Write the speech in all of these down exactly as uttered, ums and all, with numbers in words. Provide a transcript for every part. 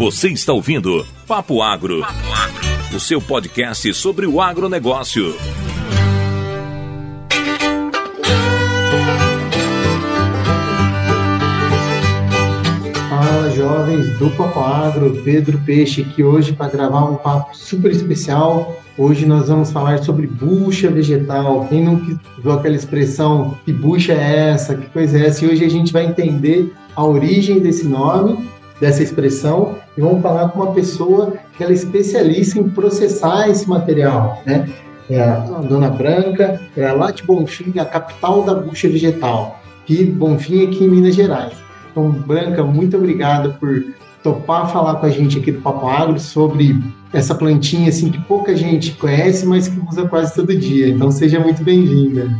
Você está ouvindo Papo Agro, Papo Agro, o seu podcast sobre o agronegócio. Fala, jovens do Papo Agro, Pedro Peixe aqui hoje para gravar um papo super especial. Hoje nós vamos falar sobre bucha vegetal. Quem nunca viu aquela expressão, que bucha é essa, que coisa é essa? E hoje a gente vai entender a origem desse nome, dessa expressão, e vamos falar com uma pessoa que ela é especialista em processar esse material, né? É a dona Branca, é lá de Bonfim, a capital da bucha vegetal, que Bonfim aqui em Minas Gerais. Então, Branca, muito obrigado por topar falar com a gente aqui do Papo Agro sobre essa plantinha assim, que pouca gente conhece, mas que usa quase todo dia. Então, seja muito bem-vinda.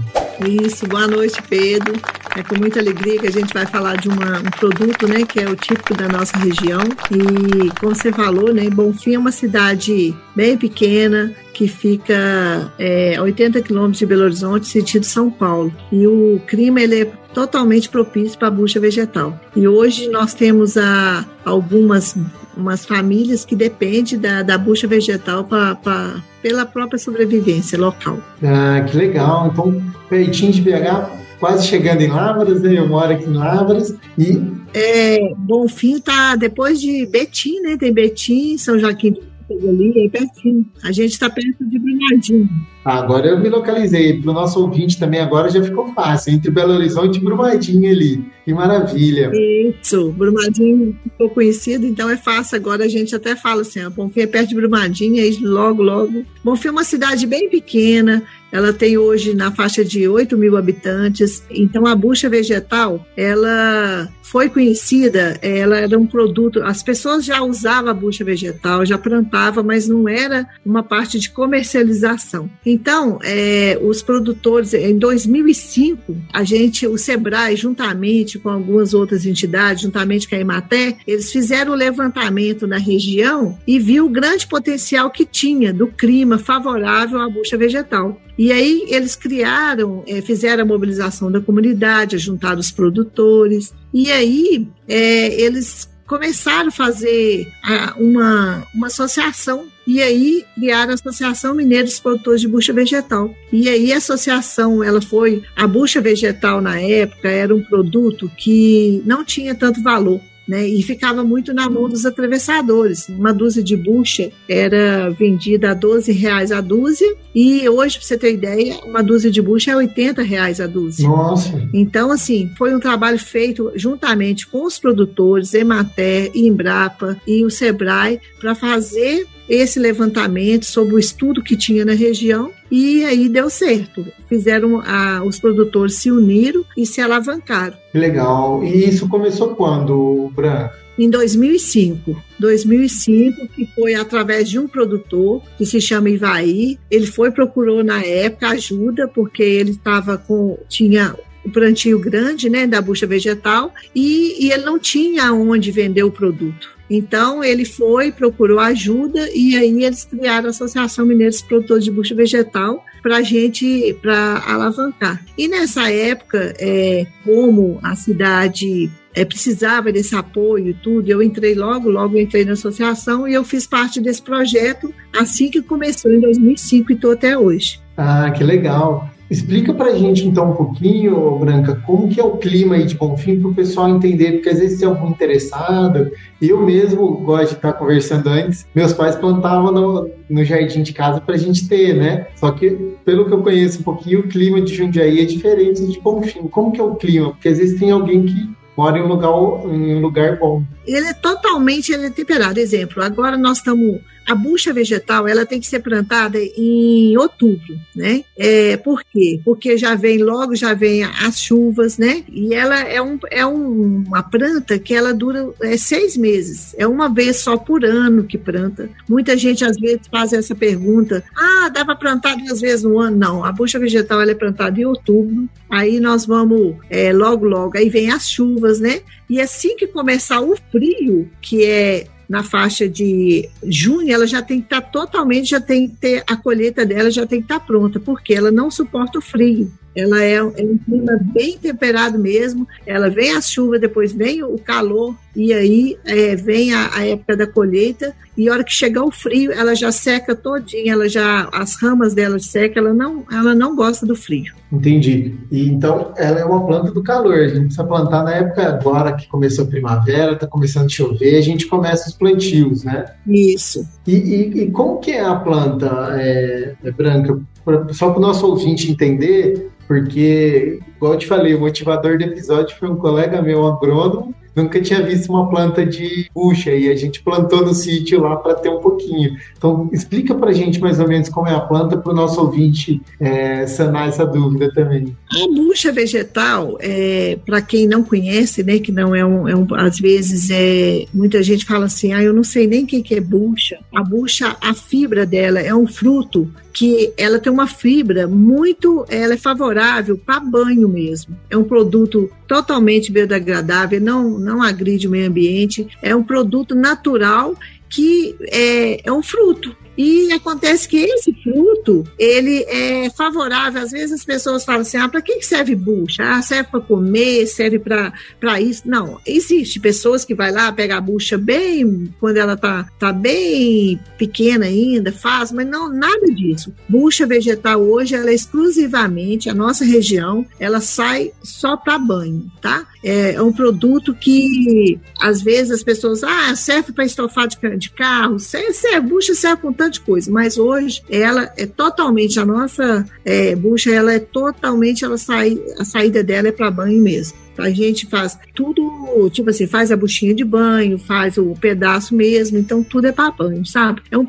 Isso, boa noite, Pedro. É com muita alegria que a gente vai falar de uma, um produto, né, que é o típico da nossa região. E, como você falou, né, Bonfim é uma cidade bem pequena, que fica é, a oitenta quilômetros de Belo Horizonte, sentido São Paulo. E o clima, ele é totalmente propício para a bucha vegetal. E hoje nós temos a, algumas umas famílias que dependem da, da bucha vegetal pra, pra, pela própria sobrevivência local. Ah, que legal! Então, pertinho de B H, quase chegando em Lavras, né? Eu moro aqui em Lavras e... É, Bonfim está depois de Betim, né? Tem Betim, São Joaquim ali, aí pertinho. A gente está perto de Brumadinho. Agora eu me localizei. Para o nosso ouvinte também agora já ficou fácil. Entre Belo Horizonte e Brumadinho ali. Que maravilha. Isso. Brumadinho ficou conhecido, então é fácil. Agora a gente até fala assim, a Bonfim é perto de Brumadinho, aí logo, logo. Bonfim é uma cidade bem pequena. Ela tem hoje na faixa de oito mil habitantes. Então, a bucha vegetal, ela foi conhecida, ela era um produto... As pessoas já usavam a bucha vegetal, já plantavam, mas não era uma parte de comercialização. Então, é, os produtores... Em dois mil e cinco, a gente, o Sebrae, juntamente com algumas outras entidades, juntamente com a Emater, eles fizeram um levantamento na região e viu o grande potencial que tinha do clima favorável à bucha vegetal. E aí eles criaram, é, fizeram a mobilização da comunidade, juntaram os produtores, e aí é, eles começaram a fazer a, uma, uma associação, e aí criaram a Associação Mineira dos Produtores de Bucha Vegetal. E aí a associação, ela foi, a bucha vegetal na época era um produto que não tinha tanto valor, né, e ficava muito na mão dos atravessadores. Uma dúzia de bucha era vendida a doze reais a dúzia, e hoje, para você ter ideia, uma dúzia de bucha é oitenta reais a dúzia. Nossa. Então, assim, foi um trabalho feito juntamente com os produtores, Emater, Embrapa e o Sebrae, para fazer esse levantamento sobre o estudo que tinha na região, e aí deu certo. Fizeram, a, os produtores se uniram e se alavancaram. Legal. E isso começou quando, Branca? Em dois mil e cinco, dois mil e cinco, que foi através de um produtor que se chama Ivaí. Ele foi, procurou na época ajuda, porque ele estava com, tinha o plantio grande, né, da bucha vegetal, e, e ele não tinha onde vender o produto. Então, ele foi, procurou ajuda, e aí eles criaram a Associação Mineira dos Produtores de Bucha Vegetal para a gente, para alavancar. E nessa época, é, como a cidade é, precisava desse apoio e tudo, eu entrei logo, logo entrei na associação e eu fiz parte desse projeto assim que começou, em dois mil e cinco, e estou até hoje. Ah, que legal! Explica pra gente, então, um pouquinho, Branca, como que é o clima aí de Bonfim, para o pessoal entender, porque às vezes tem algum interessado. Eu mesmo gosto de estar conversando antes. Meus pais plantavam no, no jardim de casa pra gente ter, né? Só que, pelo que eu conheço um pouquinho, o clima de Jundiaí é diferente de Bonfim. Como que é o clima? Porque às vezes tem alguém que mora em um lugar, em um lugar bom. Ele é totalmente ele é temperado. Exemplo, agora nós estamos... A bucha vegetal, ela tem que ser plantada em outubro, né? É, por quê? Porque já vem logo, já vem as chuvas, né? E ela é, um, é um, uma planta que ela dura é, seis meses. É uma vez só por ano que planta. Muita gente, às vezes, faz essa pergunta. Ah, dá para plantar duas vezes no ano? Não, a bucha vegetal, ela é plantada em outubro. Aí nós vamos é, logo, logo. Aí vem as chuvas, né? E assim que começar o frio, que é... na faixa de junho, ela já tem que estar totalmente, já tem que ter, a colheita dela já tem que estar pronta, porque ela não suporta o frio. Ela é, é um clima bem temperado mesmo, ela vem a chuva, depois vem o calor, e aí é, vem a, a época da colheita, e a hora que chegar o frio, ela já seca todinha, ela já, as ramas dela secam, ela não, ela não gosta do frio. Entendi. E então, ela é uma planta do calor, a gente precisa plantar na época agora que começou a primavera, está começando a chover, a gente começa os plantios, né? Isso. E, e, e como que é a planta, é, é Branca? Pra, só para o nosso ouvinte entender, porque, igual eu te falei, o motivador do episódio foi um colega meu, agrônomo, nunca tinha visto uma planta de bucha e a gente plantou no sítio lá para ter um pouquinho. Então, explica para a gente mais ou menos como é a planta para o nosso ouvinte é, sanar essa dúvida também. A bucha vegetal, é, para quem não conhece, né, que não é um, é um às vezes, é, muita gente fala assim, ah, eu não sei nem o que, que é bucha. A bucha, a fibra dela é um fruto que ela tem uma fibra muito, ela é favorável para banho mesmo. É um produto totalmente biodegradável, não, não agride o meio ambiente, é um produto natural que é, é um fruto. E acontece que esse fruto, ele é favorável. Às vezes as pessoas falam assim, ah, para que serve bucha? Ah, serve para comer, serve para isso. Não, existe pessoas que vai lá, pega a bucha bem, quando ela tá, tá bem pequena ainda, faz, mas não, nada disso. Bucha vegetal hoje, ela é exclusivamente, a nossa região, ela sai só para banho, tá? É, é um produto que, às vezes as pessoas, ah, serve para estofar de, de carro, serve, serve, bucha serve com de coisa, mas hoje ela é totalmente, a nossa é, bucha, ela é totalmente, ela sai, a saída dela é para banho mesmo. A gente faz tudo, tipo assim, faz a buchinha de banho, faz o pedaço mesmo, então tudo é para banho, sabe? É um,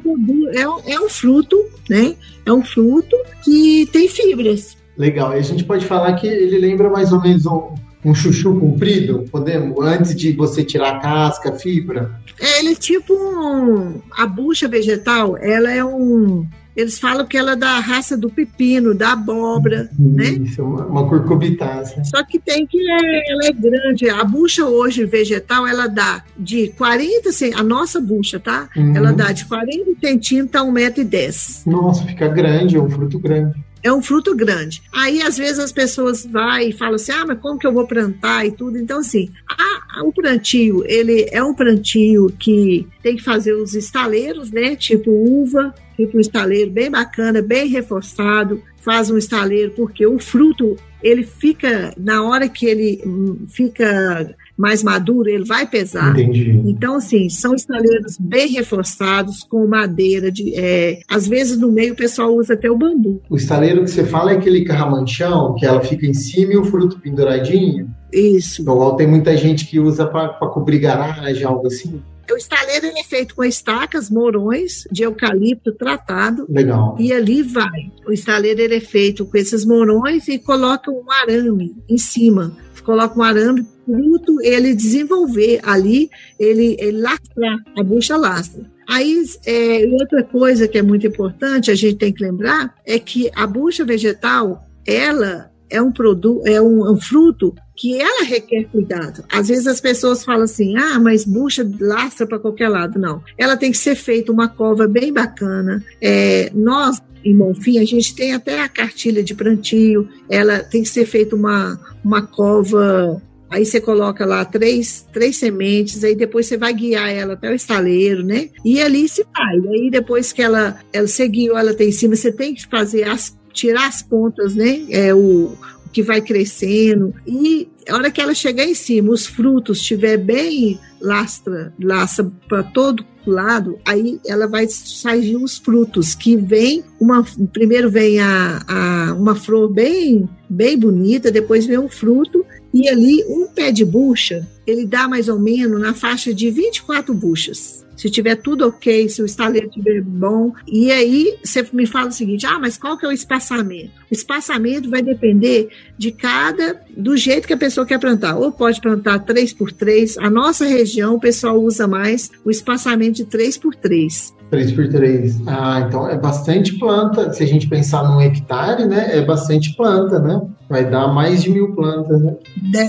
é, um, é um fruto, né? É um fruto que tem fibras. Legal, e a gente pode falar que ele lembra mais ou menos um, um chuchu comprido, podemos? Antes de você tirar a casca, a fibra? Ele é tipo um, a bucha vegetal, ela é um... Eles falam que ela é da raça do pepino, da abóbora, isso, né? Isso, uma, uma curcubitácea. Só que tem que... É, ela é grande. A bucha hoje vegetal, ela dá de quarenta... A nossa bucha, tá? Uhum. Ela dá de quarenta centímetros a um metro e dez. Nossa, fica grande, é um fruto grande. É um fruto grande. Aí, às vezes, as pessoas vai e falam assim, ah, mas como que eu vou plantar e tudo? Então, assim, a, o plantio, ele é um plantio que tem que fazer os estaleiros, né? Tipo uva, tipo um estaleiro bem bacana, bem reforçado. Faz um estaleiro, porque o fruto, ele fica, na hora que ele fica... mais maduro, ele vai pesar. Entendi. Então, assim, são estaleiros bem reforçados, com madeira de... É, às vezes, no meio, o pessoal usa até o bambu. O estaleiro que você fala é aquele carramanchão, que ela fica em cima e o fruto penduradinho? Isso. Igual tem muita gente que usa para cobrir garagem, algo assim. O estaleiro ele é feito com estacas, morões de eucalipto tratado. Legal. E ali vai. O estaleiro ele é feito com esses morões e coloca um arame em cima. Coloca um arame, fruto, ele desenvolver ali, ele, ele lastrar, a bucha lastra. Aí, é, outra coisa que é muito importante, a gente tem que lembrar, é que a bucha vegetal, ela é um produto, é um, um fruto que ela requer cuidado. Às vezes as pessoas falam assim, ah, mas bucha lastra para qualquer lado. Não, ela tem que ser feita uma cova bem bacana. É, nós, em Bonfim, a gente tem até a cartilha de plantio, ela tem que ser feita uma, uma cova, aí você coloca lá três, três sementes, aí depois você vai guiar ela até o estaleiro, né? E ali se vai, aí depois que ela, ela você guiou ela até em cima, você tem que fazer as, tirar as pontas, né? É o que vai crescendo, e a hora que ela chegar em cima, os frutos estiver bem lastra, lastra para todo lado, aí ela vai sair os frutos, que vem uma, primeiro vem a, a, uma flor bem, bem bonita, depois vem um fruto, e ali um pé de bucha, ele dá mais ou menos na faixa de vinte e quatro buchas. Se tiver tudo ok, se o estaleiro estiver bom. E aí, você me fala o seguinte, ah, mas qual que é o espaçamento? O espaçamento vai depender de cada, do jeito que a pessoa quer plantar. Ou pode plantar três por três. A nossa região, o pessoal usa mais o espaçamento de três por três. três por três. Ah, então é bastante planta. Se a gente pensar num hectare, né, é bastante planta, né? Vai dar mais de mil plantas, né?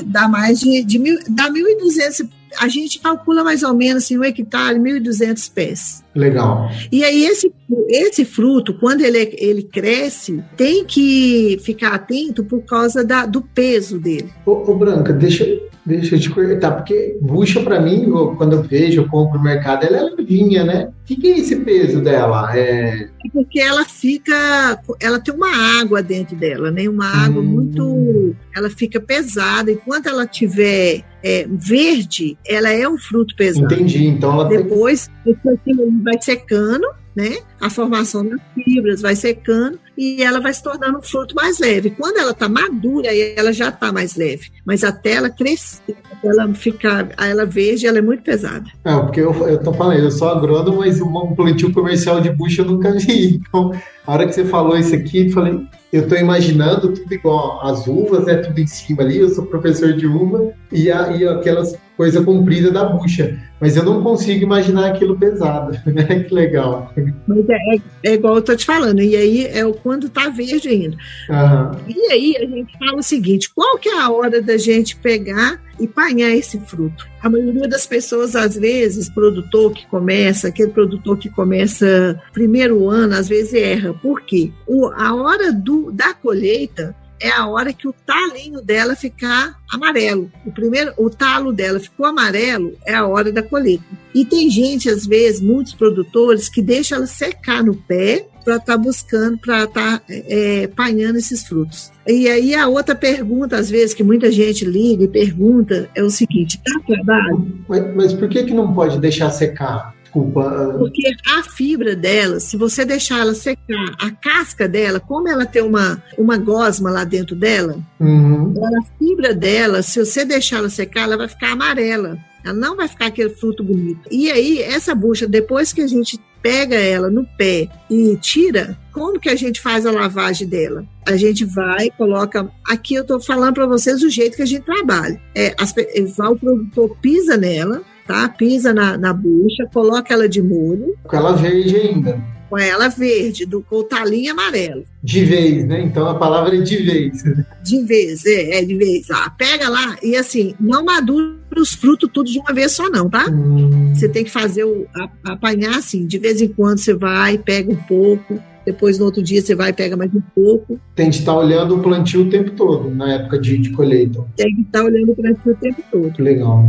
Dá mais de, de mil, dá mil e duzentas. A gente calcula mais ou menos, assim, um hectare, mil e duzentos pés. Legal. E aí, esse, Esse fruto, quando ele, ele cresce, tem que ficar atento por causa da, do peso dele. Ô, ô Branca, deixa, deixa eu te cortar, porque bucha para mim, quando eu vejo, eu compro no mercado, ela é levinha, né? O que, que é esse peso dela? É... é porque ela fica, ela tem uma água dentro dela, né? Uma água hum. muito, ela fica pesada, enquanto ela tiver... É, verde, ela é um fruto pesado. Entendi, então ela depois, tem... depois vai secando, né? A formação das fibras vai secando e ela vai se tornando um fruto mais leve. Quando ela está madura, ela já está mais leve, mas até ela crescer, ela ficar, ela verde, ela é muito pesada. É, porque eu, eu tô falando, eu sou agrônomo, mas um plantio comercial de bucha eu nunca vi. Então, a hora que você falou isso aqui, eu falei, eu tô imaginando tudo igual, as uvas, né, tudo em cima ali, eu sou professor de uva, e, a, e aquelas coisas compridas da bucha, mas eu não consigo imaginar aquilo pesado, né, que legal. Mas é, é igual eu tô te falando, e aí é o quando tá verde ainda. Aham. E aí a gente fala o seguinte, qual que é a hora da gente pegar e apanhar esse fruto? A maioria das pessoas, às vezes, produtor que começa, aquele produtor que começa primeiro ano, às vezes erra. Por quê? O, a hora do, da colheita é a hora que o talinho dela ficar amarelo. O primeiro, o talo dela ficou amarelo, é a hora da colheita. E tem gente, às vezes, muitos produtores, que deixam ela secar no pé para estar tá buscando, para estar tá, é, apanhando esses frutos. E aí a outra pergunta, às vezes, que muita gente liga e pergunta, é o seguinte, dá trabalho? Mas, mas por que, que não pode deixar secar? Desculpa. Porque a fibra dela, se você deixar ela secar, a casca dela, como ela tem uma, uma gosma lá dentro dela, uhum. a fibra dela, se você deixar ela secar, ela vai ficar amarela. Ela não vai ficar aquele fruto bonito. E aí, essa bucha, depois que a gente pega ela no pé e tira, como que a gente faz a lavagem dela? A gente vai, coloca... Aqui eu estou falando para vocês o jeito que a gente trabalha. É, as, o produtor pisa nela, tá? Pisa na, na bucha, coloca ela de molho. Com ela verde ainda. Com ela verde, do, com o talinho amarelo. De vez, né? Então a palavra é de vez. De vez, é, é de vez. Ó, pega lá e assim, não madura os frutos tudo de uma vez só não, tá? Hum. Você tem que fazer, o a, apanhar assim, de vez em quando você vai, pega um pouco, depois no outro dia você vai e pega mais um pouco. Tem que estar olhando o plantio o tempo todo, na época de, de colheita. Tem que estar olhando o plantio o tempo todo. Legal.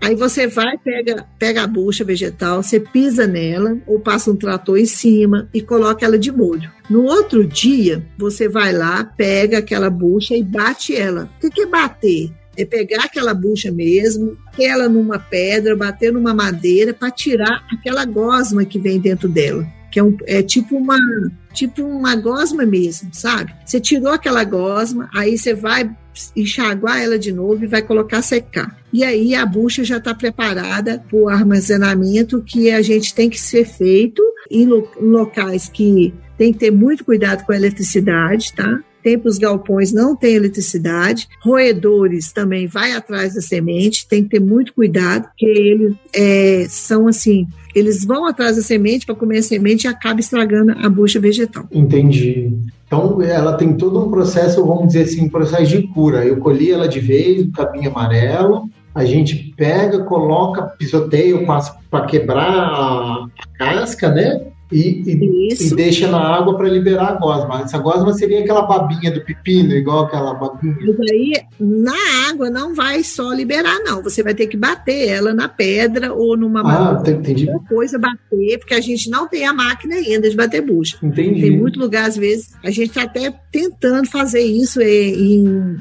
Aí você vai, pega, pega a bucha vegetal, você pisa nela, ou passa um trator em cima e coloca ela de molho. No outro dia, você vai lá, pega aquela bucha e bate ela. O que é bater? É pegar aquela bucha mesmo, ter ela numa pedra, bater numa madeira para tirar aquela gosma que vem dentro dela. Que é, um, é tipo, uma, tipo uma gosma mesmo, sabe? Você tirou aquela gosma, aí você vai enxaguar ela de novo e vai colocar secar. E aí a bucha já está preparada para o armazenamento que a gente tem que ser feito em lo- locais que tem que ter muito cuidado com a eletricidade, tá? Tem para os galpões, não tem eletricidade. Roedores também vai atrás da semente, tem que ter muito cuidado, porque eles é, são assim, eles vão atrás da semente para comer a semente e acaba estragando a bucha vegetal. Entendi. Então, ela tem todo um processo, vamos dizer assim, um processo de cura. Eu colhi ela de vez, o capim amarelo, a gente pega, coloca, pisoteia, passa para quebrar a casca, né? E, e, e deixa na água para liberar a gosma. Essa gosma seria aquela babinha do pepino, igual aquela babinha. Mas aí, na água não vai só liberar, não. Você vai ter que bater ela na pedra ou numa ah, madeira. Entendi. Alguma coisa bater, porque a gente não tem a máquina ainda de bater bucha. Entendi. Tem muito lugar, às vezes, a gente está até tentando fazer isso e, e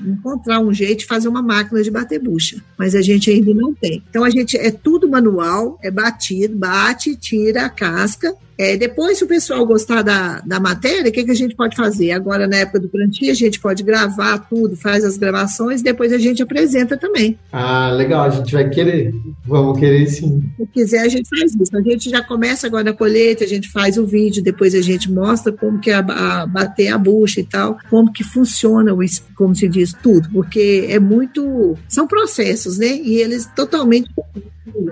encontrar um jeito de fazer uma máquina de bater bucha, mas a gente ainda não tem. Então, a gente é tudo manual, é batido, bate, tira a casca. É, depois, se o pessoal gostar da, da matéria, o que, que a gente pode fazer? Agora, na época do plantio, a gente pode gravar tudo, faz as gravações, depois a gente apresenta também. Ah, legal, a gente vai querer. Vamos querer, sim. Se quiser, a gente faz isso. A gente já começa agora a colheita, a gente faz o vídeo, depois a gente mostra como que é a, a, bater a bucha e tal, como que funciona, como se diz, tudo. Porque é muito... São processos, né? E eles totalmente...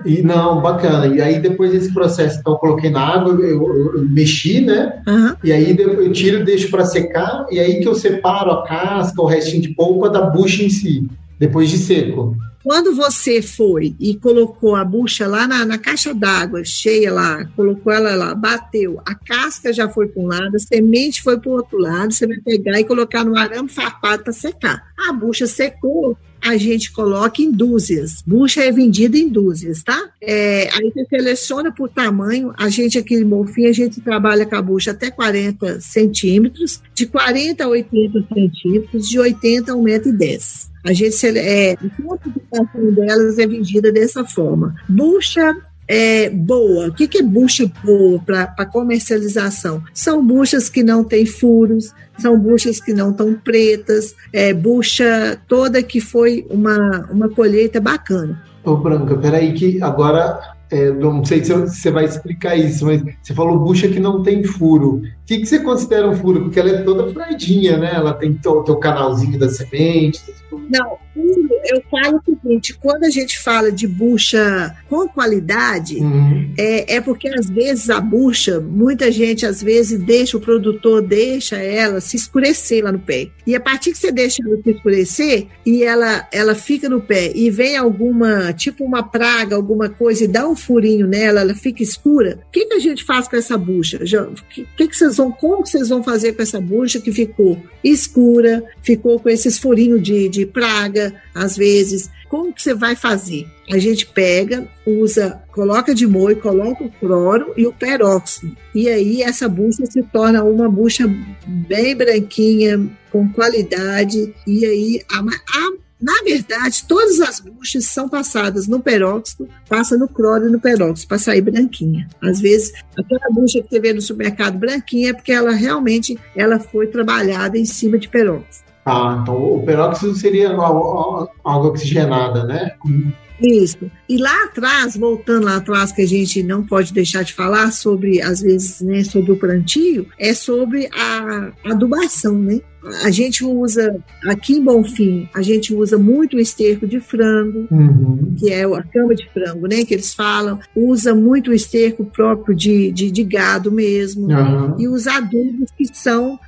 E não, bacana. E aí depois desse processo, então eu coloquei na água, eu, eu, eu mexi, né? Uhum. E aí eu tiro, deixo para secar, e aí que eu separo a casca, o restinho de polpa da bucha em si. depois de seco. Quando você foi e colocou a bucha lá na, na caixa d'água, cheia lá, colocou ela lá, bateu, a casca já foi para um lado, a semente foi para o outro lado, você vai pegar e colocar no arame farpado para secar. A bucha secou, a gente coloca em dúzias. Bucha é vendida em dúzias, tá? É, aí você seleciona por tamanho. A gente aqui em Bonfim, a gente trabalha com a bucha até quarenta centímetros, de quarenta a oitenta centímetros, de oitenta a um metro e dez. A gente, é, o tamanho delas é vendida dessa forma. Bucha é, boa. O que, que é bucha boa para comercialização? São buchas que não têm furos, são buchas que não estão pretas, é, bucha toda que foi uma, uma colheita bacana. Ô Branca, peraí que agora, é, não sei se você vai explicar isso, mas você falou bucha que não tem furo. O que, que você considera um furo? Porque ela é toda furadinha, né? Ela tem o teu canalzinho da semente. Não, furo, eu falo o seguinte, quando a gente fala de bucha com qualidade, uhum. é, é porque às vezes a bucha, muita gente às vezes deixa, o produtor deixa ela se escurecer lá no pé. E a partir que você deixa ela se escurecer e ela, ela fica no pé e vem alguma, tipo uma praga, alguma coisa e dá um furinho nela, ela fica escura. O que, que a gente faz com essa bucha? O que, que, que vocês vão, como que vocês vão fazer com essa bucha que ficou escura, ficou com esses furinhos de, de praga, às vezes? Como que você vai fazer? A gente pega, usa, coloca de molho, coloca o cloro e o peróxido. E aí essa bucha se torna uma bucha bem branquinha, com qualidade. E aí a, a na verdade, todas as buchas são passadas no peróxido, passa no cloro e no peróxido, para sair branquinha. Às vezes, aquela bucha que você vê no supermercado branquinha é porque ela realmente ela foi trabalhada em cima de peróxido. Ah, então o peróxido seria algo oxigenada, né? Isso. E lá atrás, voltando lá atrás, que a gente não pode deixar de falar sobre, às vezes, né, sobre o plantio, é sobre a adubação, né? A gente usa, aqui em Bonfim, a gente usa muito o esterco de frango, uhum. que é a cama de frango, né, que eles falam, usa muito o esterco próprio de, de, de gado mesmo, uhum. e os adubos que são,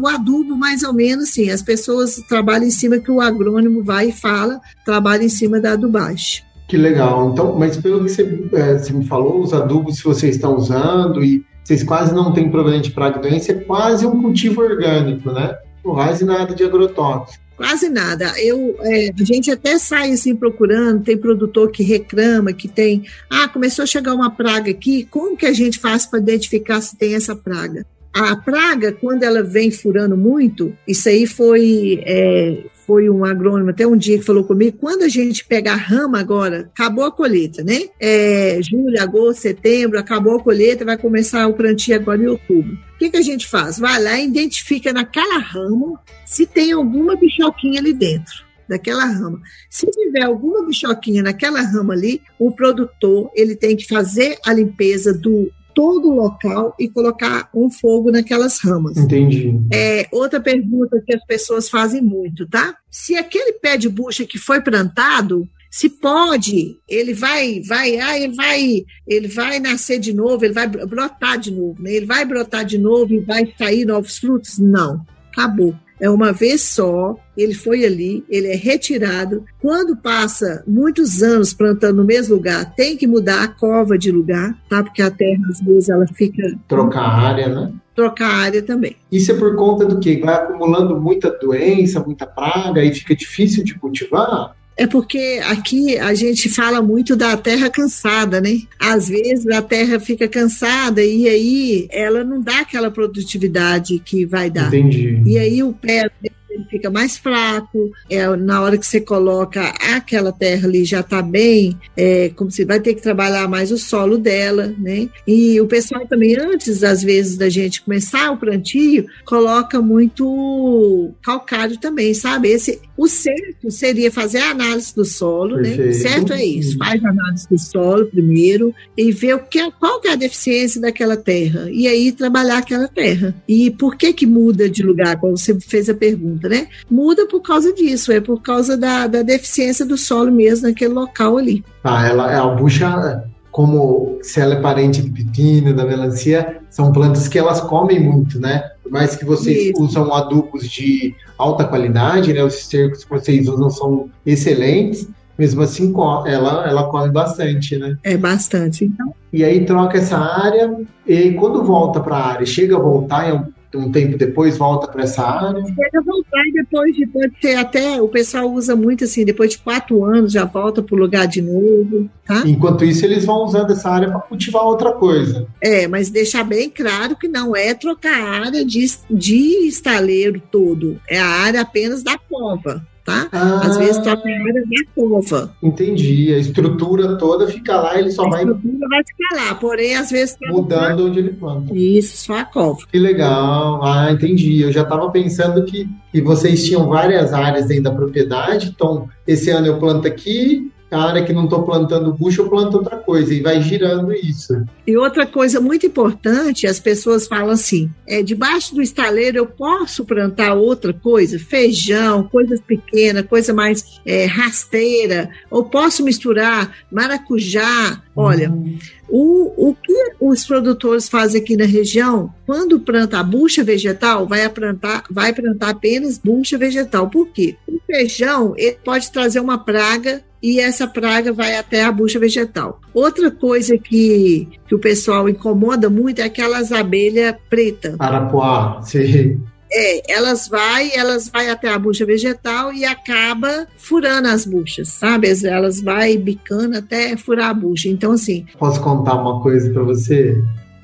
o adubo mais ou menos, assim, as pessoas trabalham em cima que o agrônomo vai e fala, trabalha em cima da adubagem. Que legal, então, mas pelo que você, é, você me falou, os adubos que vocês estão usando e vocês quase não têm problema de praga e doença, é quase um cultivo orgânico, né? Quase nada de agrotóxico. Quase nada. Eu, é, a gente até sai assim procurando, tem produtor que reclama, que tem... Ah, começou a chegar uma praga aqui, como que a gente faz para identificar se tem essa praga? A praga, quando ela vem furando muito, isso aí foi, é, foi um agrônomo, até um dia que falou comigo, quando a gente pega a rama agora, acabou a colheita, né? É, julho, agosto, setembro, acabou a colheita, vai começar o plantio agora em outubro. O que, que a gente faz? Vai lá e identifica naquela rama se tem alguma bichoquinha ali dentro. Daquela rama. Se tiver alguma bichoquinha naquela rama ali, o produtor ele tem que fazer a limpeza do todo o local e colocar um fogo naquelas ramas. Entendi. É, outra pergunta que as pessoas fazem muito, tá? Se aquele pé de bucha que foi plantado, se pode, ele vai, vai, ah, ele vai, ele vai nascer de novo, ele vai brotar de novo, né? Ele vai brotar de novo e vai sair novos frutos? Não, acabou. É uma vez só, ele foi ali, ele é retirado. Quando passa muitos anos plantando no mesmo lugar, tem que mudar a cova de lugar, tá? Porque a terra, às vezes, ela fica... Trocar a área, né? Trocar a área também. Isso é por conta do quê? Vai acumulando muita doença, muita praga, e fica difícil de cultivar? É porque aqui a gente fala muito da terra cansada, né? Às vezes a terra fica cansada e aí ela não dá aquela produtividade que vai dar. Entendi. E aí o pé ele fica mais fraco, é, na hora que você coloca aquela terra ali já está bem, é, como se vai ter que trabalhar mais o solo dela, né? E o pessoal também, antes às vezes da gente começar o plantio, coloca muito calcário também, sabe? Esse, o certo seria fazer a análise do solo, perfeito, né? O certo é isso, faz a análise do solo primeiro e ver o que é, qual que é a deficiência daquela terra, e aí trabalhar aquela terra. E por que que muda de lugar, como você fez a pergunta, né? Muda por causa disso, é por causa da, da deficiência do solo mesmo naquele local ali. Ah, ela, a bucha, como se ela é parente do pepino, da melancia, são plantas que elas comem muito, né? por mais que vocês Isso. usam adubos de alta qualidade, né, os estercos que vocês usam são excelentes, mesmo assim ela, ela come bastante, né? É, bastante. Então. E aí troca essa área, e quando volta para a área, chega a voltar em algum um tempo depois, volta para essa área? Chega a voltar e depois de, pode ser até, o pessoal usa muito assim, depois de quatro anos já volta para o lugar de novo, tá? Enquanto isso, eles vão usando essa área para cultivar outra coisa. É, mas deixar bem claro que não é trocar a área de, de estaleiro todo, é a área apenas da cova, tá? Ah, às vezes troca a área da cova. Entendi, a estrutura toda fica lá, ele só a vai... A estrutura vai ficar lá, porém, às vezes... Mudando vai... onde ele planta. Isso, só a cova. Que legal, ah, entendi. Eu já estava pensando que, que vocês tinham várias áreas dentro da propriedade, então, esse ano eu planto aqui, a área que não estou plantando bucha, eu planto outra coisa, e vai girando isso. E outra coisa muito importante, as pessoas falam assim, é, debaixo do estaleiro eu posso plantar outra coisa? Feijão, coisas pequenas, coisa mais é, rasteira, ou posso misturar maracujá? Olha, hum. o, o que os produtores fazem aqui na região, quando planta a bucha vegetal, vai plantar, vai plantar apenas bucha vegetal. Por quê? O feijão ele pode trazer uma praga e essa praga vai até a bucha vegetal. Outra coisa que, que o pessoal incomoda muito é aquelas abelhas pretas. Arapuá, sim. É, elas vai, elas vai até a bucha vegetal e acaba furando as buchas, sabe? Elas vai bicando até furar a bucha. Então, assim... Posso contar uma coisa para você?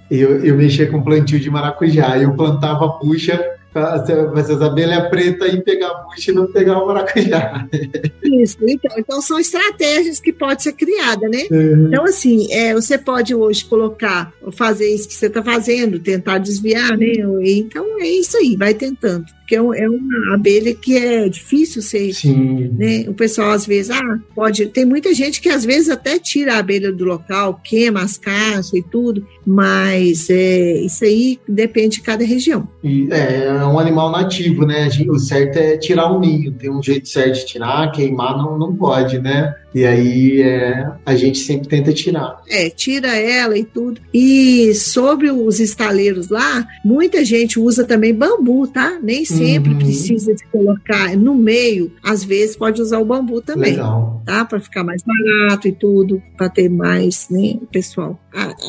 Eu, eu mexia com plantio de maracujá, eu plantava a bucha... Mas as abelhas pretas e pegar a bucha e não pegar o maracujá. Isso, então, então são estratégias que podem ser criadas, né? Uhum. Então, assim, é, você pode hoje colocar, fazer isso que você está fazendo, tentar desviar, né? Então é isso aí, vai tentando. Porque é uma abelha que é difícil ser. Sim. Né? O pessoal às vezes, ah, pode. Tem muita gente que às vezes até tira a abelha do local, queima as caixas e tudo, mas é, isso aí depende de cada região. E, é, é um animal nativo, né? O certo é tirar o ninho, tem um jeito certo de tirar, queimar não, não pode, né? E aí é, a gente sempre tenta tirar. É, tira ela e tudo. E sobre os estaleiros lá, muita gente usa também bambu, tá? Nem sempre uhum. precisa de colocar no meio, às vezes pode usar o bambu também. Legal. Tá? Para ficar mais barato e tudo, para ter mais, né, pessoal?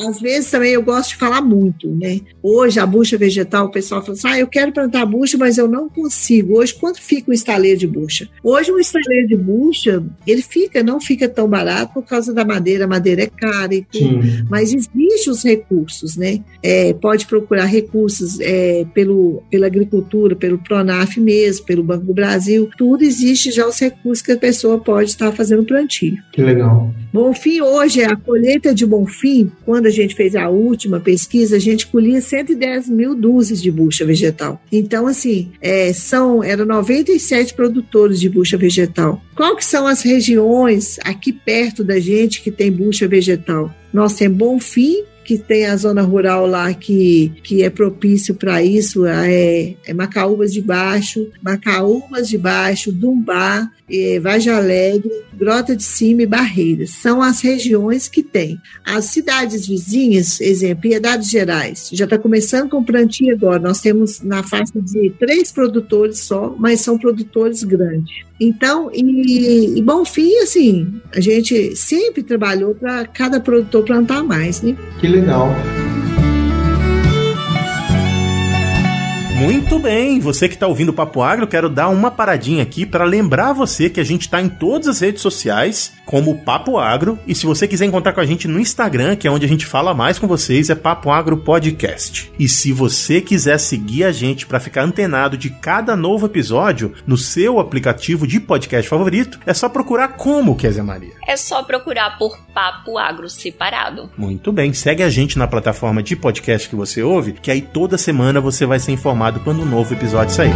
Às vezes também eu gosto de falar muito, né? Hoje a bucha vegetal, o pessoal fala assim, ah, eu quero plantar bucha, mas eu não consigo. Hoje, quanto fica um estaleiro de bucha? Hoje um estaleiro de bucha, ele fica, não fica tão barato por causa da madeira, a madeira é cara e tudo, Sim. mas existem os recursos, né? É, pode procurar recursos é, pelo, pela agricultura, pelo PRONAF mesmo, pelo Banco do Brasil, tudo existe já os recursos que a pessoa pode estar fazendo plantio. Que legal. Bonfim hoje, a colheita de Bonfim, quando a gente fez a última pesquisa, a gente colhia cento e dez mil dúzias de bucha vegetal. Então, assim, é, são, eram noventa e sete produtores de bucha vegetal. Qual que são as regiões aqui perto da gente que tem bucha vegetal? Nós temos Bonfim, que tem a zona rural lá que, que é propício para isso, é, é Macaúbas de Baixo, Macaúbas de Baixo, Dumbá, é, Vajalegre, Grota de Cima e Barreiras. São as regiões que tem. As cidades vizinhas, exemplo, Idados Gerais, já está começando com plantio agora. Nós temos na faixa de três produtores só, mas são produtores grandes. Então, e, e Bonfim, assim, a gente sempre trabalhou para cada produtor plantar mais, né? Que legal. Muito bem, você que está ouvindo o Papo Agro, quero dar uma paradinha aqui para lembrar você que a gente está em todas as redes sociais, como Papo Agro, e se você quiser encontrar com a gente no Instagram, que é onde a gente fala mais com vocês, é Papo Agro Podcast. E se você quiser seguir a gente para ficar antenado de cada novo episódio no seu aplicativo de podcast favorito, é só procurar como, Kézia Maria? É só procurar por Papo Agro separado. Muito bem, segue a gente na plataforma de podcast que você ouve, que aí toda semana você vai ser informado quando um novo episódio sair.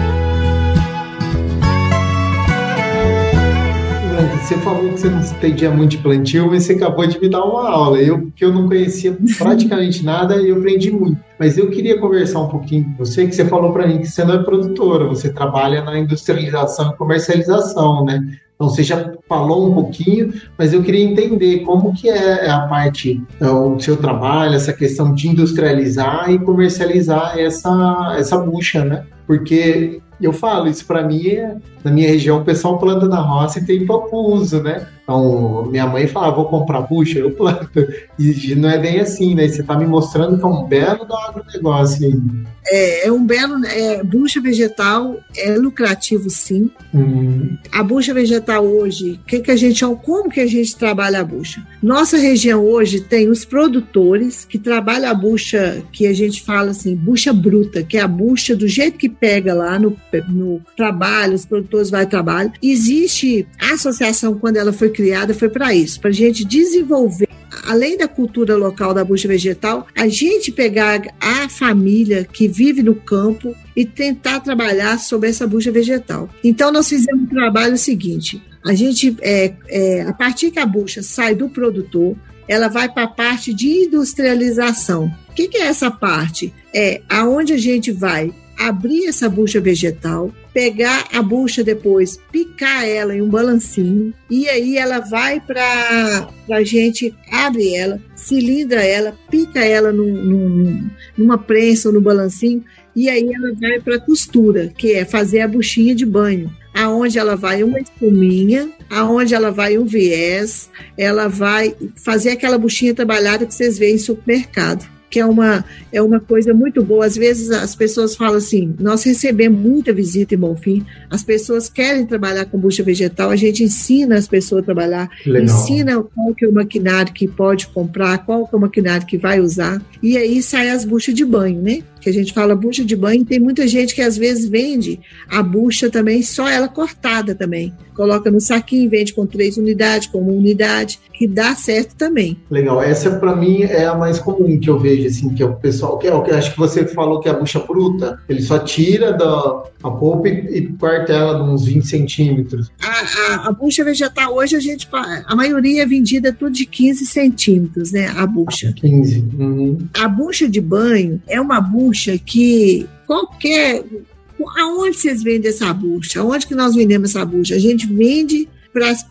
Você falou que você não entendia muito de plantio, mas você acabou de me dar uma aula. Eu, que eu não conhecia praticamente nada, eu aprendi muito. Mas eu queria conversar um pouquinho com você, que você falou para mim que você não é produtora, você trabalha na industrialização e comercialização, né? Então, você já falou um pouquinho, mas eu queria entender como que é a parte do seu trabalho, essa questão de industrializar e comercializar essa, essa bucha, né? Porque eu falo, isso para mim é... Na minha região, o pessoal planta na roça e tem pouco uso, né? Então, minha mãe fala, ah, vou comprar bucha, eu planto. E não é bem assim, né? Você está me mostrando que é um belo do agronegócio aí. É, é um belo... É, bucha vegetal é lucrativo, sim. Hum. A bucha vegetal hoje, que que a gente, como que a gente trabalha a bucha? Nossa região hoje tem os produtores que trabalham a bucha, que a gente fala assim, bucha bruta, que é a bucha do jeito que pega lá no, no trabalho, os produtores vai trabalho. Existe a associação, quando ela foi criada, foi para isso, para a gente desenvolver, além da cultura local da bucha vegetal, a gente pegar a família que vive no campo e tentar trabalhar sobre essa bucha vegetal. Então, nós fizemos um trabalho seguinte, a gente, é, é, a partir que a bucha sai do produtor, ela vai para a parte de industrialização. O que que é essa parte? É aonde a gente vai abrir essa bucha vegetal, pegar a bucha depois, picar ela em um balancinho, e aí ela vai para a gente, abre ela, cilindra ela, pica ela num, num, numa prensa ou no balancinho, e aí ela vai para costura, que é fazer a buchinha de banho, aonde ela vai uma espuminha, aonde ela vai um viés, ela vai fazer aquela buchinha trabalhada que vocês veem em supermercado, que é uma, é uma coisa muito boa. Às vezes as pessoas falam assim, nós recebemos muita visita em Bonfim, as pessoas querem trabalhar com bucha vegetal, a gente ensina as pessoas a trabalhar, legal, ensina qual que é o maquinário que pode comprar, qual que é o maquinário que vai usar, e aí saem as buchas de banho, né? Que a gente fala bucha de banho, tem muita gente que às vezes vende a bucha também, só ela cortada também. Coloca no saquinho, vende com três unidades, com uma unidade, que dá certo também. Legal, essa para mim é a mais comum que eu vejo, assim, que é o pessoal, que é, eu acho que você falou que é a bucha bruta, ele só tira da a polpa e, e corta ela uns vinte centímetros. A, a, a bucha vegetal hoje, a gente, a maioria é vendida tudo de quinze centímetros, né, a bucha. quinze. Uhum. A bucha de banho é uma bucha que qualquer... Aonde vocês vendem essa bucha? Aonde que nós vendemos essa bucha? A gente vende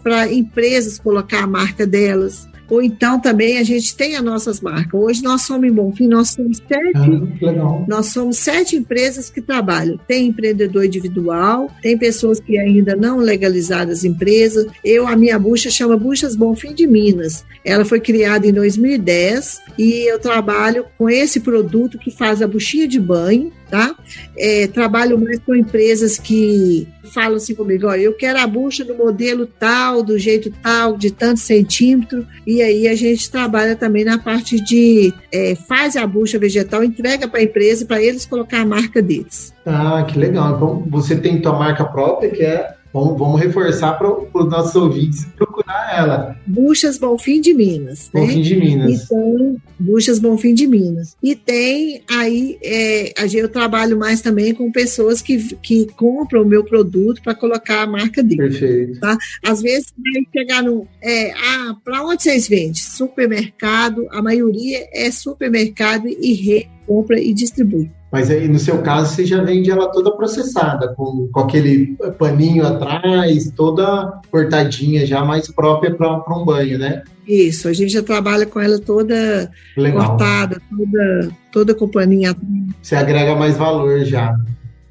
para empresas colocar a marca delas, ou então também a gente tem as nossas marcas. Hoje nós somos em Bonfim, nós somos sete, ah, nós somos sete empresas que trabalham. Tem empreendedor individual, tem pessoas que ainda não legalizaram as empresas. Eu, a minha bucha chama Buchas Bonfim de Minas. Ela foi criada em dois mil e dez e eu trabalho com esse produto que faz a buchinha de banho, tá? É, trabalho mais com empresas que falam assim comigo, ó, eu quero a bucha do modelo tal, do jeito tal, de tanto centímetro, e aí a gente trabalha também na parte de é, faz a bucha vegetal, entrega para a empresa para eles colocar a marca deles. Ah, que legal. Então você tem tua marca própria, que é... Vamos, vamos reforçar para os nossos ouvintes procurar ela. Buchas Bonfim de Minas. Bonfim, né? de Minas. Então, Buchas Bonfim de Minas. E tem aí, é, eu trabalho mais também com pessoas que, que compram o meu produto para colocar a marca dele. Perfeito. Tá? Às vezes, vai pegar no... É, ah, para onde vocês vendem? Supermercado, a maioria é supermercado e recompra e distribui. Mas aí, no seu caso, você já vende ela toda processada, com, com aquele paninho atrás, toda cortadinha, já mais própria para um banho, né? Isso, a gente já trabalha com ela toda, legal, cortada, toda, toda com paninho. Você agrega mais valor já.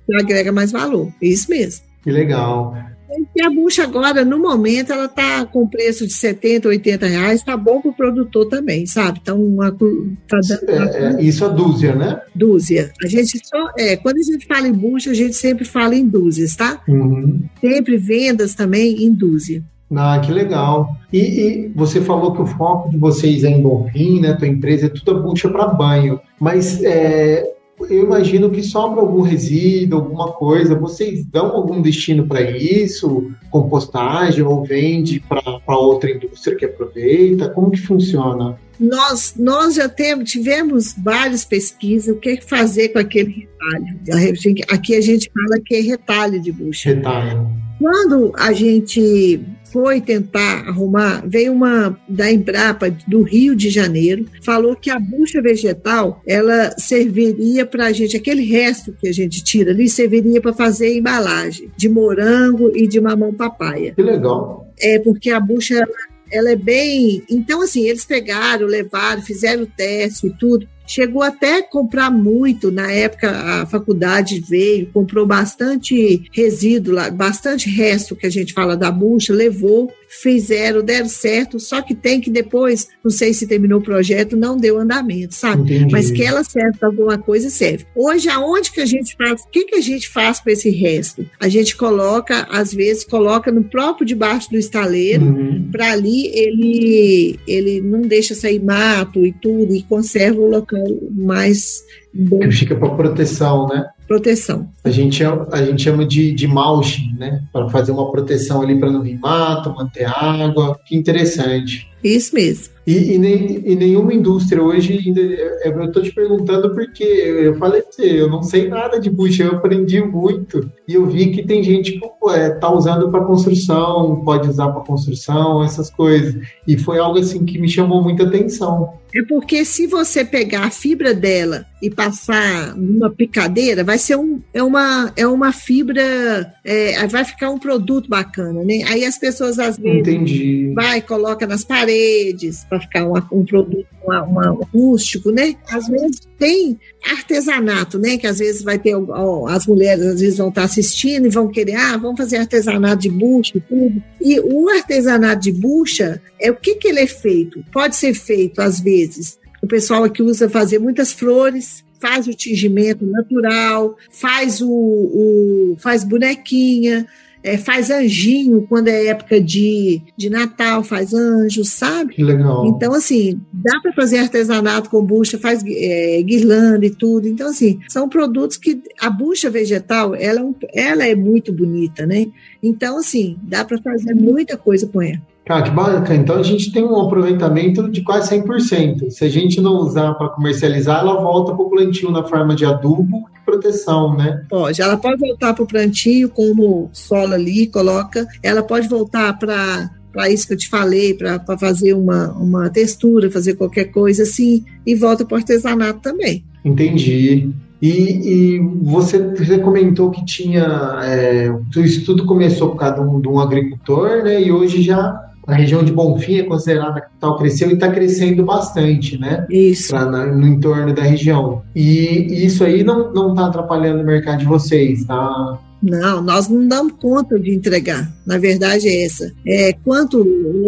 Você agrega mais valor, é isso mesmo. Que legal. E a bucha agora, no momento, ela está com preço de setenta, oitenta reais, está bom para o produtor também, sabe? Então, uma, tá dando uma... É, isso é dúzia, né? Dúzia. A gente só, é, quando a gente fala em bucha, a gente sempre fala em dúzias, tá? Uhum. Sempre vendas também em dúzia. Ah, que legal. E, e você falou que o foco de vocês é em Bonfim, né? Tua empresa é tudo bucha para banho, mas... É... Eu imagino que sobra algum resíduo, alguma coisa. Vocês dão algum destino para isso? Compostagem ou vende para outra indústria que aproveita? Como que funciona? Nós, nós já temos, tivemos várias pesquisas, o que fazer com aquele retalho. Aqui a gente fala que é retalho de bucha. Retalho. Quando a gente foi tentar arrumar, veio uma da Embrapa do Rio de Janeiro, falou que a bucha vegetal, ela serviria para a gente, aquele resto que a gente tira ali, serviria para fazer embalagem de morango e de mamão papaia. Que legal. É, porque a bucha, ela, ela é bem... Então, assim, eles pegaram, levaram, fizeram o teste e tudo. Chegou até a comprar muito, na época a faculdade veio, comprou bastante resíduo, bastante resto que a gente fala da bucha, levou, fizeram, deram certo, só que tem que depois, não sei se terminou o projeto, não deu andamento, sabe? Entendi. Mas que ela serve para alguma coisa, serve. Hoje, aonde que a gente faz, o que que a gente faz com esse resto? A gente coloca, às vezes, coloca no próprio debaixo do estaleiro, uhum. para ali ele, ele não deixa sair mato e tudo, e conserva o local mais bom. Que fica para proteção, né? Proteção. A gente, a gente chama de, de mulching, né? Para fazer uma proteção ali para não vir mato, manter água. Que interessante. Isso mesmo. E, e, nem, e nenhuma indústria hoje ainda, eu estou te perguntando porque eu falei para você, eu não sei nada de bucha, eu aprendi muito e eu vi que tem gente que está é, usando para construção, pode usar para construção, essas coisas, e foi algo assim que me chamou muita atenção. É porque se você pegar a fibra dela e passar numa picadeira, vai ser um, é uma, é uma fibra, é, vai ficar um produto bacana, né? Aí as pessoas às vezes Entendi. vai, coloca nas paredes para ficar uma, um produto uma, uma, um rústico, né? Às vezes tem artesanato, né? Que às vezes vai ter, ó, as mulheres às vezes vão estar assistindo e vão querer, ah, vamos fazer artesanato de bucha e tudo. E o artesanato de bucha, é, o que que ele é feito? Pode ser feito às vezes o pessoal aqui usa fazer muitas flores, faz o tingimento natural, faz, o, o, faz bonequinha, é, faz anjinho, quando é época de, de Natal, faz anjo, sabe? Legal. Então, assim, dá para fazer artesanato com bucha, faz é, guirlanda e tudo. Então, assim, são produtos que... A bucha vegetal, ela, ela é muito bonita, né? Então, assim, dá para fazer muita coisa com ela. Cara, que bacana. Então a gente tem um aproveitamento de quase cem por cento. Se a gente não usar para comercializar, ela volta para o plantio na forma de adubo e proteção, né? Pode. Ela pode voltar para o plantio como solo ali, coloca. Ela pode voltar para... para isso que eu te falei, para fazer uma, uma textura, fazer qualquer coisa assim, e volta para o artesanato também. Entendi. E, e você, você comentou que tinha, é, o estudo começou por causa de um, de um agricultor, né? E hoje já a região de Bonfim é considerada capital, cresceu e está crescendo bastante, né? Isso. Pra, na, no entorno da região. E, e isso aí não não está atrapalhando o mercado de vocês, tá? Não, nós não damos conta de entregar. Na verdade é essa. É, quanto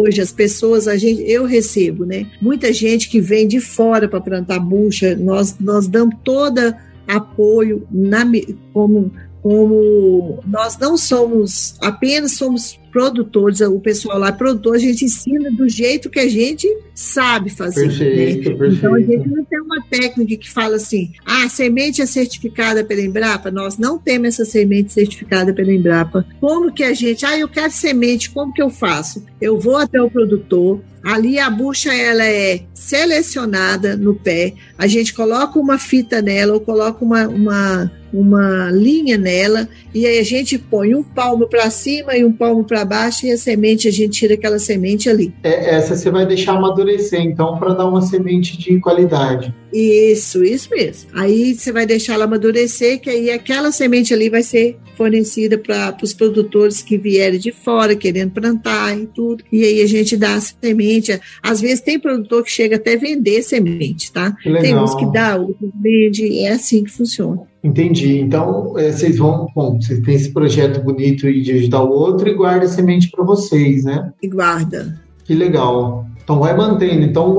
hoje as pessoas, a gente, eu recebo, né? Muita gente que vem de fora para plantar bucha, nós, nós damos toda apoio na, como, como nós não somos, apenas somos produtores, o pessoal lá é produtor, a gente ensina do jeito que a gente sabe fazer. Perfeito, né? Perfeito. Então a gente não tem uma técnica que fala assim, ah, a semente é certificada pela Embrapa, nós não temos essa semente certificada pela Embrapa. Como que a gente, ah, eu quero semente, como que eu faço? Eu vou até o produtor, ali a bucha ela é selecionada no pé, a gente coloca uma fita nela ou coloca uma, uma, uma linha nela e aí a gente põe um palmo para cima e um palmo para baixo e a semente, a gente tira aquela semente ali. É, essa você vai deixar amadurecer, então, para dar uma semente de qualidade. Isso, isso mesmo. Aí você vai deixar ela amadurecer, que aí aquela semente ali vai ser fornecida para os produtores que vierem de fora, querendo plantar e tudo. E aí a gente dá a semente. Às vezes tem produtor que chega até vender semente, tá? Legal. Tem uns que dá, outros vende, é assim que funciona. Entendi. Então, é, vocês vão, bom, vocês têm esse projeto bonito de ajudar o outro e guarda a semente para vocês, né? E guarda. Que legal. Então, vai mantendo. Então,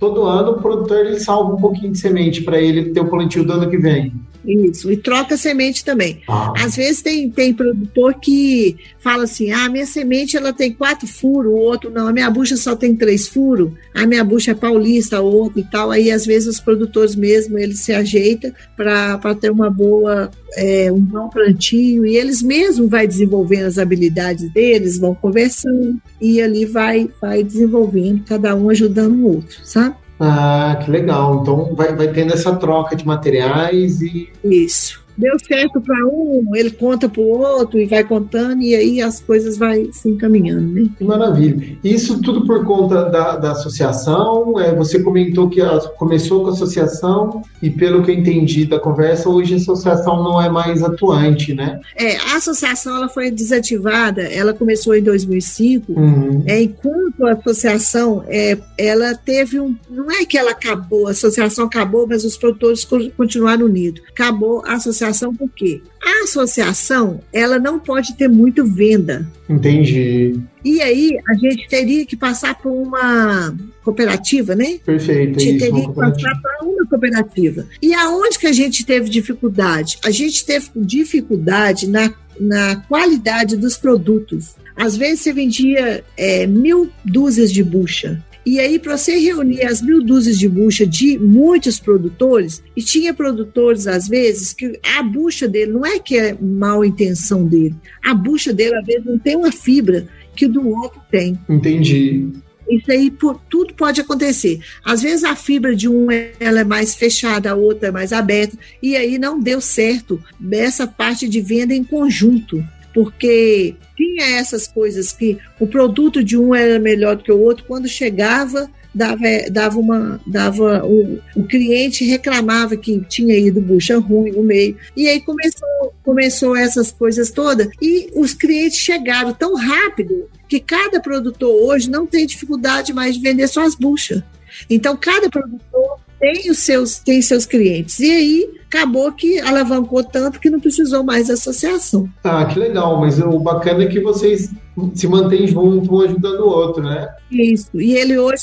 todo ano o produtor ele salva um pouquinho de semente para ele ter o plantio do ano que vem. Isso, e troca semente também. Ah. Às vezes tem, tem produtor que fala assim, ah, minha semente ela tem quatro furos, o outro não, a minha bucha só tem três furos, a minha bucha é paulista, o outro e tal, aí às vezes os produtores mesmo, eles se ajeitam para ter uma boa, é, um bom plantio, e eles mesmos vão desenvolvendo as habilidades deles, vão conversando, e ali vai, vai desenvolvendo, cada um ajudando o outro, sabe? Ah, que legal. Então vai, vai tendo essa troca de materiais e... Isso. deu certo para um, ele conta para o outro e vai contando, e aí as coisas vai se encaminhando, né? Que maravilha. Isso tudo por conta da, da associação? É, você comentou que a, começou com a associação e, pelo que eu entendi da conversa, hoje a associação não é mais atuante, né? É, a associação ela foi desativada, ela começou em dois mil e cinco, uhum. é, enquanto a associação, é, ela teve um... Não é que ela acabou, a associação acabou, mas os produtores continuaram unidos. Acabou a associação por quê? A associação, ela não pode ter muito venda. Entendi. E aí, a gente teria que passar por uma cooperativa, né? Perfeito. A gente teria que passar para uma cooperativa. E aonde que a gente teve dificuldade? A gente teve dificuldade na, na qualidade dos produtos. Às vezes, você vendia é, mil dúzias de bucha. E aí, para você reunir as mil dúzias de bucha de muitos produtores, e tinha produtores, às vezes, que a bucha dele, não é que é mal intenção dele, a bucha dele, às vezes, não tem uma fibra que o do outro tem. Entendi. Isso aí, por, tudo pode acontecer. Às vezes, a fibra de um ela é mais fechada, a outra é mais aberta, e aí não deu certo essa parte de venda em conjunto, porque... tinha essas coisas que o produto de um era melhor do que o outro, quando chegava, dava, dava uma, dava o, o cliente reclamava que tinha ido bucha ruim no meio, e aí começou, começou essas coisas todas, e os clientes chegaram tão rápido que cada produtor hoje não tem dificuldade mais de vender só as buchas. Então, cada produtor tem os seus, tem seus clientes, e aí acabou que alavancou tanto que não precisou mais da associação. Ah, que legal, mas o bacana é que vocês se mantêm junto, um ajudando o outro, né? Isso, e ele hoje,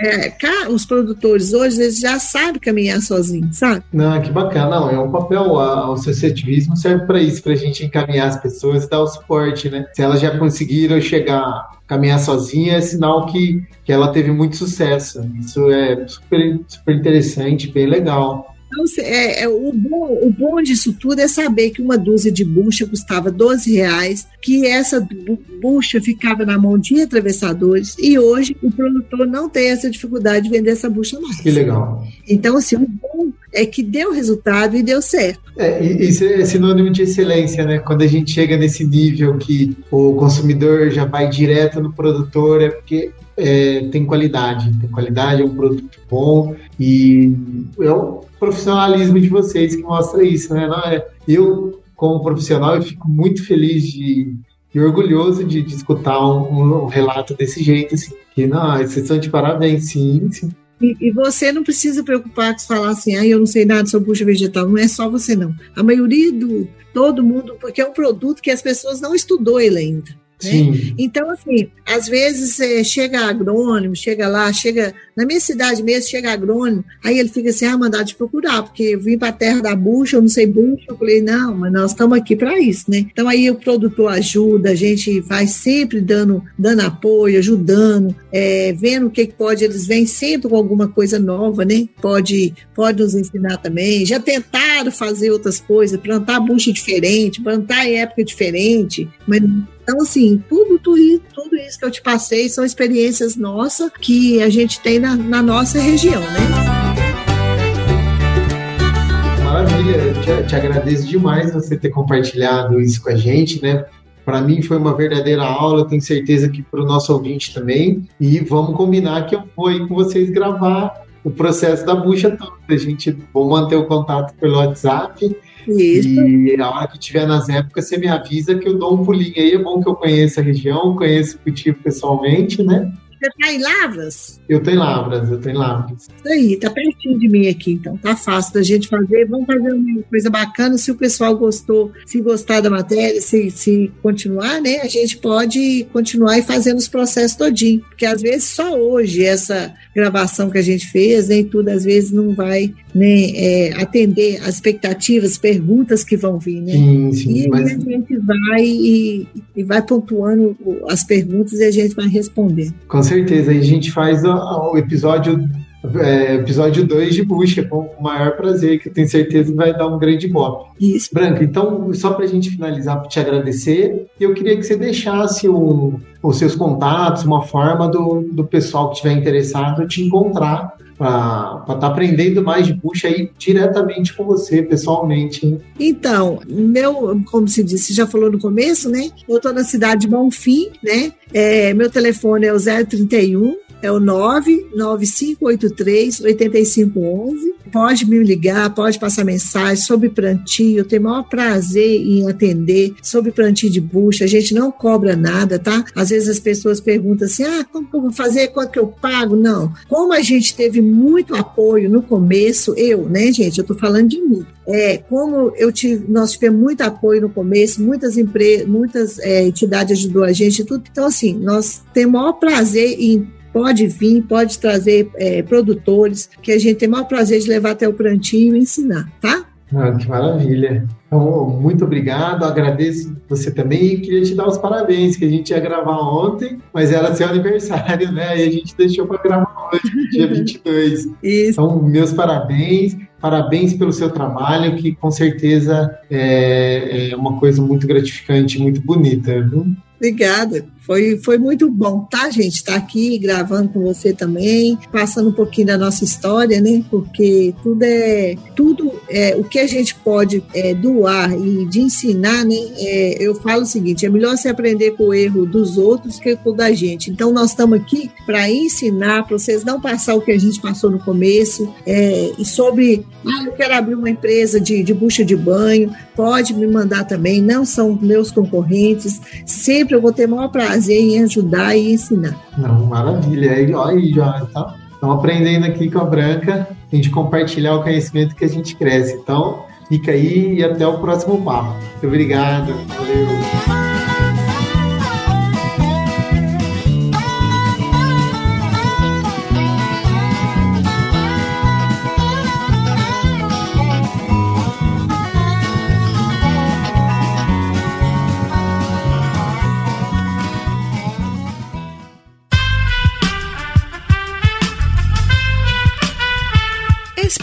é, cá, os produtores hoje, eles já sabem caminhar sozinhos, sabe? Não, que bacana, não, é um papel, a, o associativismo serve para isso, para a gente encaminhar as pessoas e dar o suporte, né? Se elas já conseguiram chegar, caminhar sozinha, é sinal que, que ela teve muito sucesso, isso é super, super interessante, bem legal. Então, é, é, o, bom, o bom disso tudo é saber que uma dúzia de bucha custava doze reais, que essa bu- bucha ficava na mão de atravessadores, e hoje o produtor não tem essa dificuldade de vender essa bucha mais. Que legal. Então, assim, o bom é que deu resultado e deu certo. É, isso é sinônimo de excelência, né? Quando a gente chega nesse nível que o consumidor já vai direto no produtor, é porque... É, tem qualidade, tem qualidade, é um produto bom, e é o profissionalismo de vocês que mostra isso, né? Não é, eu, como profissional, eu fico muito feliz de, e orgulhoso de, de escutar um, um relato desse jeito, assim, que não, vocês são de parabéns, sim, sim. E, e você não precisa preocupar com falar assim, ah, eu não sei nada sobre bucha vegetal, não é só você não, a maioria do, todo mundo, porque é um produto que as pessoas não estudou ele ainda. Né? Então, assim, às vezes é, chega agrônomo, chega lá, chega na minha cidade mesmo, chega agrônomo, aí ele fica assim, ah, mandar de procurar, porque eu vim para a terra da bucha, eu não sei bucha, eu falei, não, mas nós estamos aqui para isso, né? Então aí o produtor ajuda, a gente vai sempre dando, dando apoio, ajudando, é, vendo o que pode, eles vêm sempre com alguma coisa nova, né? Pode, pode nos ensinar também, já tentaram fazer outras coisas, plantar bucha diferente, plantar em época diferente, mas... Então, assim, tudo, tudo, tudo isso que eu te passei são experiências nossas que a gente tem na, na nossa região, né? Maravilha, eu te, te agradeço demais você ter compartilhado isso com a gente, né? Para mim foi uma verdadeira aula, tenho certeza que para o nosso ouvinte também. E vamos combinar que eu vou aí com vocês gravar o processo da bucha toda. A gente vou manter o contato pelo WhatsApp. Isso. E a hora que tiver nas épocas, você me avisa que eu dou um pulinho aí. É bom que eu conheça a região, conheço o cultivo pessoalmente, né? Você tá em Lavras? Eu tô em Lavras, eu tô em Lavras. Isso aí, tá pertinho de mim aqui, então tá fácil da gente fazer. Vamos fazer uma coisa bacana, se o pessoal gostou, se gostar da matéria, se, se continuar, né? A gente pode continuar e fazendo os processos todinho, porque às vezes só hoje essa gravação que a gente fez, nem tudo, às vezes não vai né, é, atender as expectativas, perguntas que vão vir, né? Sim, sim, e mas... a gente vai e, e vai pontuando as perguntas e a gente vai responder. Com Com certeza, aí a gente faz o episódio é, episódio dois de Bucha, com o maior prazer, que eu tenho certeza que vai dar um grande bop. Isso. Branca, então, só para a gente finalizar, para te agradecer, eu queria que você deixasse o, os seus contatos, uma forma do, do pessoal que estiver interessado te encontrar para estar tá aprendendo mais de bucha aí diretamente com você, pessoalmente. Hein? Então, meu, como se disse, já falou no começo, né? Eu estou na cidade de Bonfim, né? É, meu telefone é o zero trinta e um, é o nove nove cinco oito três oito cinco um um. Pode me ligar, pode passar mensagem sobre plantio, eu tenho o maior prazer em atender sobre plantio de bucha, a gente não cobra nada, tá? Às vezes as pessoas perguntam assim, ah, como que eu vou fazer, quanto que eu pago? Não, como a gente teve muito apoio no começo, eu, né, gente, eu tô falando de mim, é, como eu tive, nós tivemos muito apoio no começo, muitas empresas, muitas é, entidades ajudou a gente e tudo, então assim, nós temos o maior prazer em pode vir, pode trazer é, produtores, que a gente tem o maior prazer de levar até o plantio e ensinar, tá? Ah, que maravilha. Então, muito obrigado, agradeço você também e queria te dar os parabéns, que a gente ia gravar ontem, mas era seu aniversário, né? E a gente deixou para gravar hoje, dia vinte e dois. Isso. Então, meus parabéns. Parabéns pelo seu trabalho, que com certeza é, é uma coisa muito gratificante, muito bonita, viu? Obrigada, foi, foi muito bom, tá, gente? Tá aqui gravando com você também, passando um pouquinho da nossa história, né? Porque tudo é, tudo é o que a gente pode é, doar e de ensinar, né? É, eu falo o seguinte: é melhor você aprender com o erro dos outros que com o da gente. Então, nós estamos aqui para ensinar, para vocês não passar o que a gente passou no começo, é, e sobre. Ah, eu quero abrir uma empresa de, de bucha de banho, pode me mandar também, não são meus concorrentes, sempre eu vou ter o maior prazer em ajudar e ensinar. Não, maravilha, olha aí, Joana, tá? Estamos aprendendo aqui com a Branca, a gente compartilhar o conhecimento que a gente cresce, então fica aí e até o próximo papo. Muito obrigado, valeu. Este